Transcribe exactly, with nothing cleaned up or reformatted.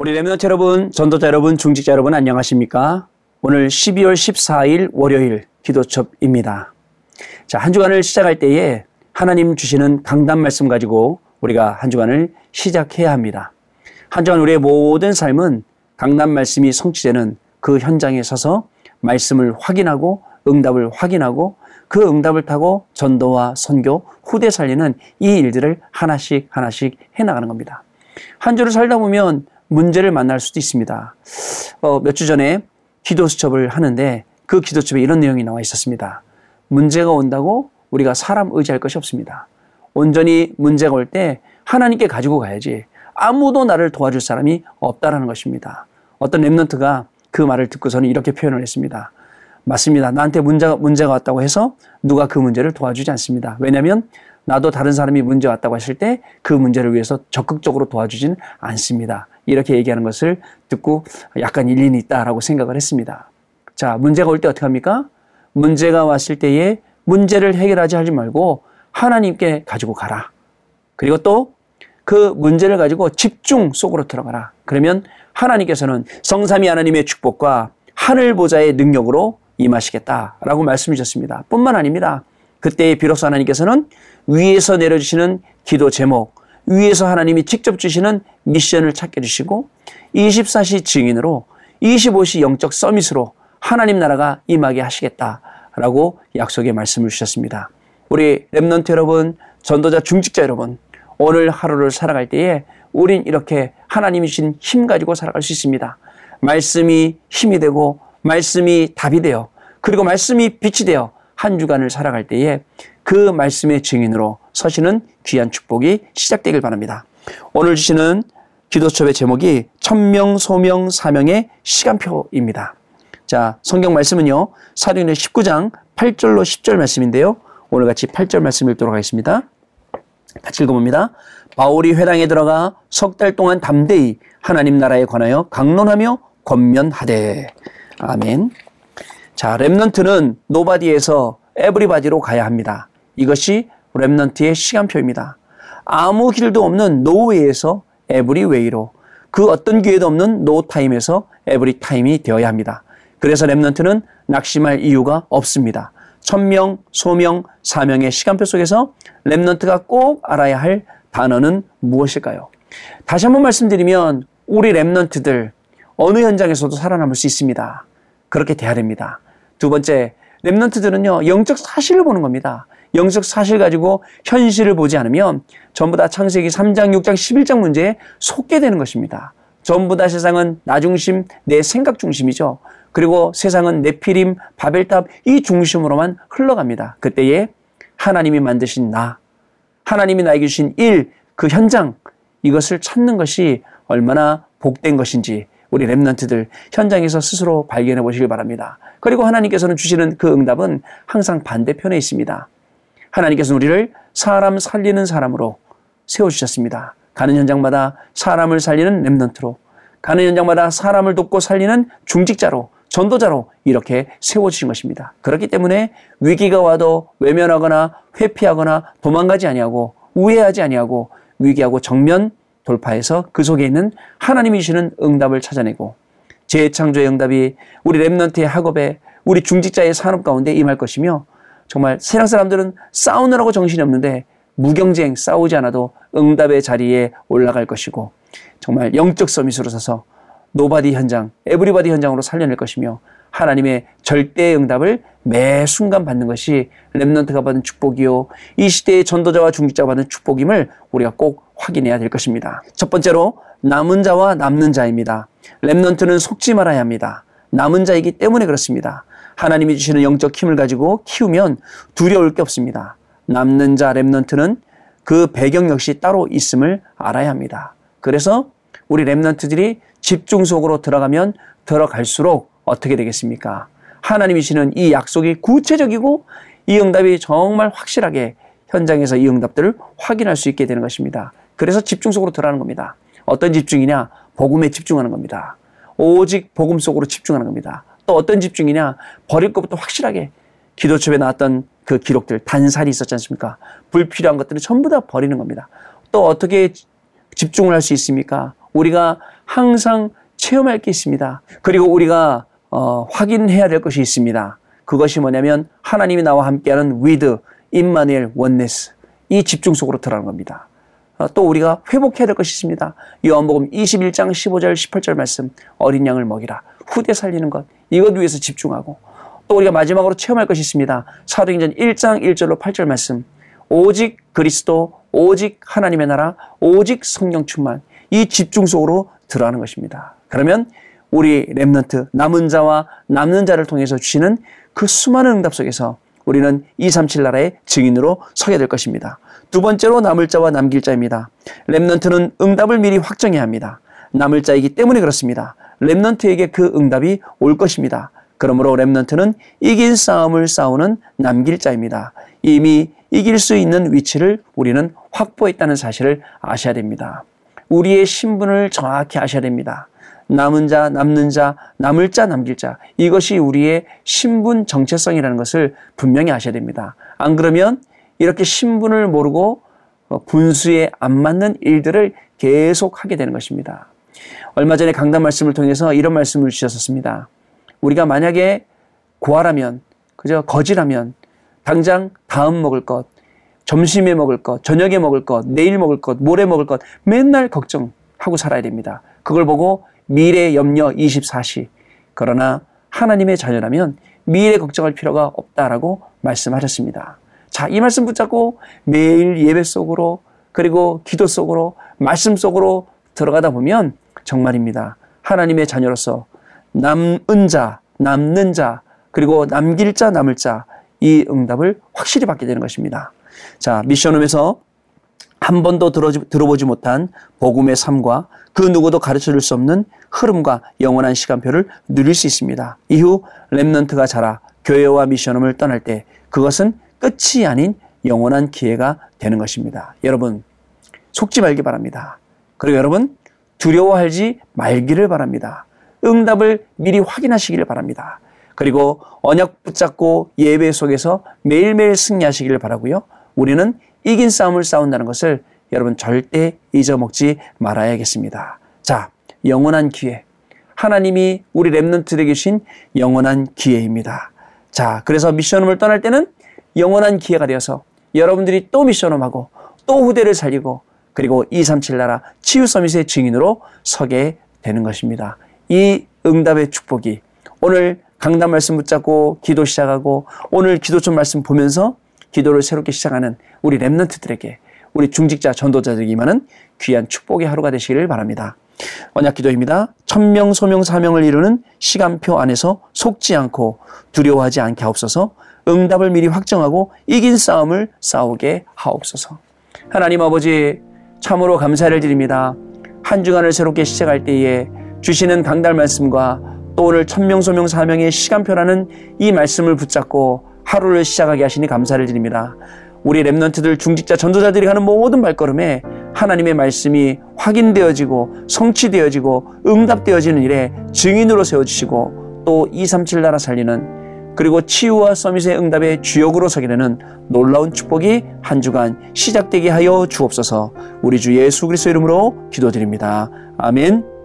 우리 레미넌트 여러분, 전도자 여러분, 중직자 여러분 안녕하십니까? 오늘 십이월 십사일 월요일 기도첩입니다. 자, 한 주간을 시작할 때에 하나님 주시는 강단 말씀 가지고 우리가 한 주간을 시작해야 합니다. 한 주간 우리의 모든 삶은 강단 말씀이 성취되는 그 현장에 서서 말씀을 확인하고 응답을 확인하고 그 응답을 타고 전도와 선교, 후대 살리는 이 일들을 하나씩 하나씩 해나가는 겁니다. 한 주를 살다 보면 문제를 만날 수도 있습니다. 어, 몇 주 전에 기도수첩을 하는데 그 기도수첩에 이런 내용이 나와 있었습니다. 문제가 온다고 우리가 사람 의지할 것이 없습니다. 온전히 문제가 올 때 하나님께 가지고 가야지 아무도 나를 도와줄 사람이 없다라는 것입니다. 어떤 랩런트가 그 말을 듣고서는 이렇게 표현을 했습니다. 맞습니다. 나한테 문제가, 문제가 왔다고 해서 누가 그 문제를 도와주지 않습니다. 왜냐하면 나도 다른 사람이 문제 왔다고 하실 때 그 문제를 위해서 적극적으로 도와주지는 않습니다. 이렇게 얘기하는 것을 듣고 약간 일리는 있다라고 생각을 했습니다. 자, 문제가 올 때 어떻게 합니까? 문제가 왔을 때에 문제를 해결하지 하지 말고 하나님께 가지고 가라. 그리고 또 그 문제를 가지고 집중 속으로 들어가라. 그러면 하나님께서는 성삼위 하나님의 축복과 하늘 보좌의 능력으로 임하시겠다라고 말씀해 주셨습니다. 뿐만 아닙니다. 그때에 비로소 하나님께서는 위에서 내려주시는 기도 제목, 위에서 하나님이 직접 주시는 미션을 찾게 해주시고 이십사시 증인으로, 이십오시 영적 서밋으로 하나님 나라가 임하게 하시겠다라고 약속의 말씀을 주셨습니다. 우리 렘넌트 여러분, 전도자 중직자 여러분, 오늘 하루를 살아갈 때에 우린 이렇게 하나님이 주신 힘 가지고 살아갈 수 있습니다. 말씀이 힘이 되고 말씀이 답이 되어, 그리고 말씀이 빛이 되어 한 주간을 살아갈 때에 그 말씀의 증인으로 서시는 귀한 축복이 시작되길 바랍니다. 오늘 주시는 기도첩의 제목이 천명, 소명, 사명의 시간표입니다. 자, 성경 말씀은요, 사도행전 십구장 팔절로 십절 말씀인데요. 오늘 같이 팔절 말씀 읽도록 하겠습니다. 같이 읽어봅니다. 바울이 회당에 들어가 석 달 동안 담대히 하나님 나라에 관하여 강론하며 권면하되. 아멘. 자, 렘넌트는 노바디에서 에브리바디로 가야 합니다. 이것이 렘넌트의 시간표입니다. 아무 길도 없는 노웨이에서 에브리웨이로, 그 어떤 기회도 없는 노타임에서 에브리타임이 되어야 합니다. 그래서 렘넌트는 낙심할 이유가 없습니다. 천명, 소명, 사명의 시간표 속에서 렘넌트가 꼭 알아야 할 단어는 무엇일까요? 다시 한번 말씀드리면 우리 렘넌트들 어느 현장에서도 살아남을 수 있습니다. 그렇게 돼야 됩니다. 두 번째, 렘넌트들은요, 영적 사실을 보는 겁니다. 영적 사실 가지고 현실을 보지 않으면 전부 다 창세기 삼장, 육장, 십일장 문제에 속게 되는 것입니다. 전부 다 세상은 나 중심, 내 생각 중심이죠. 그리고 세상은 네피림, 바벨탑 이 중심으로만 흘러갑니다. 그때에 하나님이 만드신 나, 하나님이 나에게 주신 일, 그 현장, 이것을 찾는 것이 얼마나 복된 것인지 우리 렘넌트들 현장에서 스스로 발견해 보시길 바랍니다. 그리고 하나님께서는 주시는 그 응답은 항상 반대편에 있습니다. 하나님께서는 우리를 사람 살리는 사람으로 세워주셨습니다. 가는 현장마다 사람을 살리는 렘넌트로, 가는 현장마다 사람을 돕고 살리는 중직자로, 전도자로 이렇게 세워주신 것입니다. 그렇기 때문에 위기가 와도 외면하거나 회피하거나 도망가지 아니하고 우회하지 아니하고 위기하고 정면 돌파해서 그 속에 있는 하나님이 주시는 응답을 찾아내고, 재창조의 응답이 우리 렘넌트의 학업에, 우리 중직자의 산업 가운데 임할 것이며, 정말 세상 사람들은 싸우느라고 정신이 없는데 무경쟁, 싸우지 않아도 응답의 자리에 올라갈 것이고, 정말 영적 서밋으로 서서 노바디 현장, 에브리바디 현장으로 살려낼 것이며, 하나님의 절대의 응답을 매 순간 받는 것이 렘넌트가 받은 축복이요, 이 시대의 전도자와 중직자가 받은 축복임을 우리가 꼭 확인해야 될 것입니다. 첫 번째로 남은 자와 남는 자입니다. 렘넌트는 속지 말아야 합니다. 남은 자이기 때문에 그렇습니다. 하나님이 주시는 영적 힘을 가지고 키우면 두려울 게 없습니다. 남는 자 렘넌트는 그 배경 역시 따로 있음을 알아야 합니다. 그래서 우리 렘넌트들이 집중 속으로 들어가면 들어갈수록 어떻게 되겠습니까? 하나님이 주시는 이 약속이 구체적이고 이 응답이 정말 확실하게 현장에서 이 응답들을 확인할 수 있게 되는 것입니다. 그래서 집중 속으로 들어가는 겁니다. 어떤 집중이냐? 복음에 집중하는 겁니다. 오직 복음 속으로 집중하는 겁니다. 또 어떤 집중이냐? 버릴 것부터 확실하게, 기도첩에 나왔던 그 기록들, 단살이 있었지 않습니까? 불필요한 것들은 전부 다 버리는 겁니다. 또 어떻게 집중을 할 수 있습니까? 우리가 항상 체험할 게 있습니다. 그리고 우리가 어, 확인해야 될 것이 있습니다. 그것이 뭐냐면 하나님이 나와 함께하는 with 임마누엘 원네스, 이 집중 속으로 들어가는 겁니다. 어, 또 우리가 회복해야 될 것이 있습니다. 요한복음 이십일 장 십오 절 십팔 절 말씀, 어린 양을 먹이라, 후대 살리는 것, 이것 위해서 집중하고, 또 우리가 마지막으로 체험할 것이 있습니다. 사도행전 일 장 일 절로 팔 절 말씀, 오직 그리스도, 오직 하나님의 나라, 오직 성령 충만, 이 집중 속으로 들어가는 것입니다. 그러면 우리 렘넌트, 남은 자와 남는 자를 통해서 주시는 그 수많은 응답 속에서 우리는 이백삼십칠 나라의 증인으로 서게 될 것입니다. 두 번째로 남을 자와 남길 자입니다. 렘넌트는 응답을 미리 확정해야 합니다. 남을 자이기 때문에 그렇습니다. 렘넌트에게 그 응답이 올 것입니다. 그러므로 렘넌트는 이긴 싸움을 싸우는 남길 자입니다. 이미 이길 수 있는 위치를 우리는 확보했다는 사실을 아셔야 됩니다. 우리의 신분을 정확히 아셔야 됩니다. 남은 자, 남는 자, 남을 자, 남길 자, 이것이 우리의 신분 정체성이라는 것을 분명히 아셔야 됩니다. 안 그러면 이렇게 신분을 모르고 분수에 안 맞는 일들을 계속 하게 되는 것입니다. 얼마 전에 강단 말씀을 통해서 이런 말씀을 주셨었습니다. 우리가 만약에 고아라면, 그저 거지라면 당장 다음 먹을 것, 점심에 먹을 것, 저녁에 먹을 것, 내일 먹을 것, 모레 먹을 것 맨날 걱정하고 살아야 됩니다. 그걸 보고 미래 염려 이십사 시. 그러나 하나님의 자녀라면 미래 걱정할 필요가 없다라고 말씀하셨습니다. 자, 이 말씀 붙잡고 매일 예배 속으로, 그리고 기도 속으로, 말씀 속으로 들어가다 보면 정말입니다, 하나님의 자녀로서 남은 자, 남는 자, 그리고 남길 자, 남을 자, 이 응답을 확실히 받게 되는 것입니다. 자, 미션홈에서 한 번도 들어보지 못한 복음의 삶과 그 누구도 가르쳐줄 수 없는 흐름과 영원한 시간표를 누릴 수 있습니다. 이후 렘넌트가 자라 교회와 미션홈을 떠날 때 그것은 끝이 아닌 영원한 기회가 되는 것입니다. 여러분, 속지 말기 바랍니다. 그리고 여러분, 두려워하지 말기를 바랍니다. 응답을 미리 확인하시기를 바랍니다. 그리고 언약 붙잡고 예배 속에서 매일매일 승리하시기를 바라고요. 우리는 이긴 싸움을 싸운다는 것을 여러분 절대 잊어먹지 말아야겠습니다. 자, 영원한 기회. 하나님이 우리 렘넌트들에게 주신 영원한 기회입니다. 자, 그래서 미션홈을 떠날 때는 영원한 기회가 되어서 여러분들이 또 미션홈하고 또 후대를 살리고, 그리고 이백삼십칠 나라 치유 서밋의 증인으로 서게 되는 것입니다. 이 응답의 축복이 오늘 강단 말씀 붙잡고 기도 시작하고, 오늘 기도촌 말씀 보면서 기도를 새롭게 시작하는 우리 렘넌트들에게, 우리 중직자 전도자들에게 임하는 귀한 축복의 하루가 되시기를 바랍니다. 언약 기도입니다. 천명 소명 사명을 이루는 시간표 안에서 속지 않고 두려워하지 않게 하옵소서. 응답을 미리 확정하고 이긴 싸움을 싸우게 하옵소서. 하나님 아버지, 참으로 감사를 드립니다. 한 주간을 새롭게 시작할 때에 주시는 강단 말씀과 또 오늘 천명 소명 사명의 시간표라는 이 말씀을 붙잡고 하루를 시작하게 하시니 감사를 드립니다. 우리 렘넌트들, 중직자, 전도자들이 가는 모든 발걸음에 하나님의 말씀이 확인되어지고 성취되어지고 응답되어지는 일에 증인으로 세워주시고, 또 이백삼십칠 나라 살리는, 그리고 치유와 서밋의 응답의 주역으로 서게 되는 놀라운 축복이 한 주간 시작되게 하여 주옵소서. 우리 주 예수 그리스도 이름으로 기도드립니다. 아멘.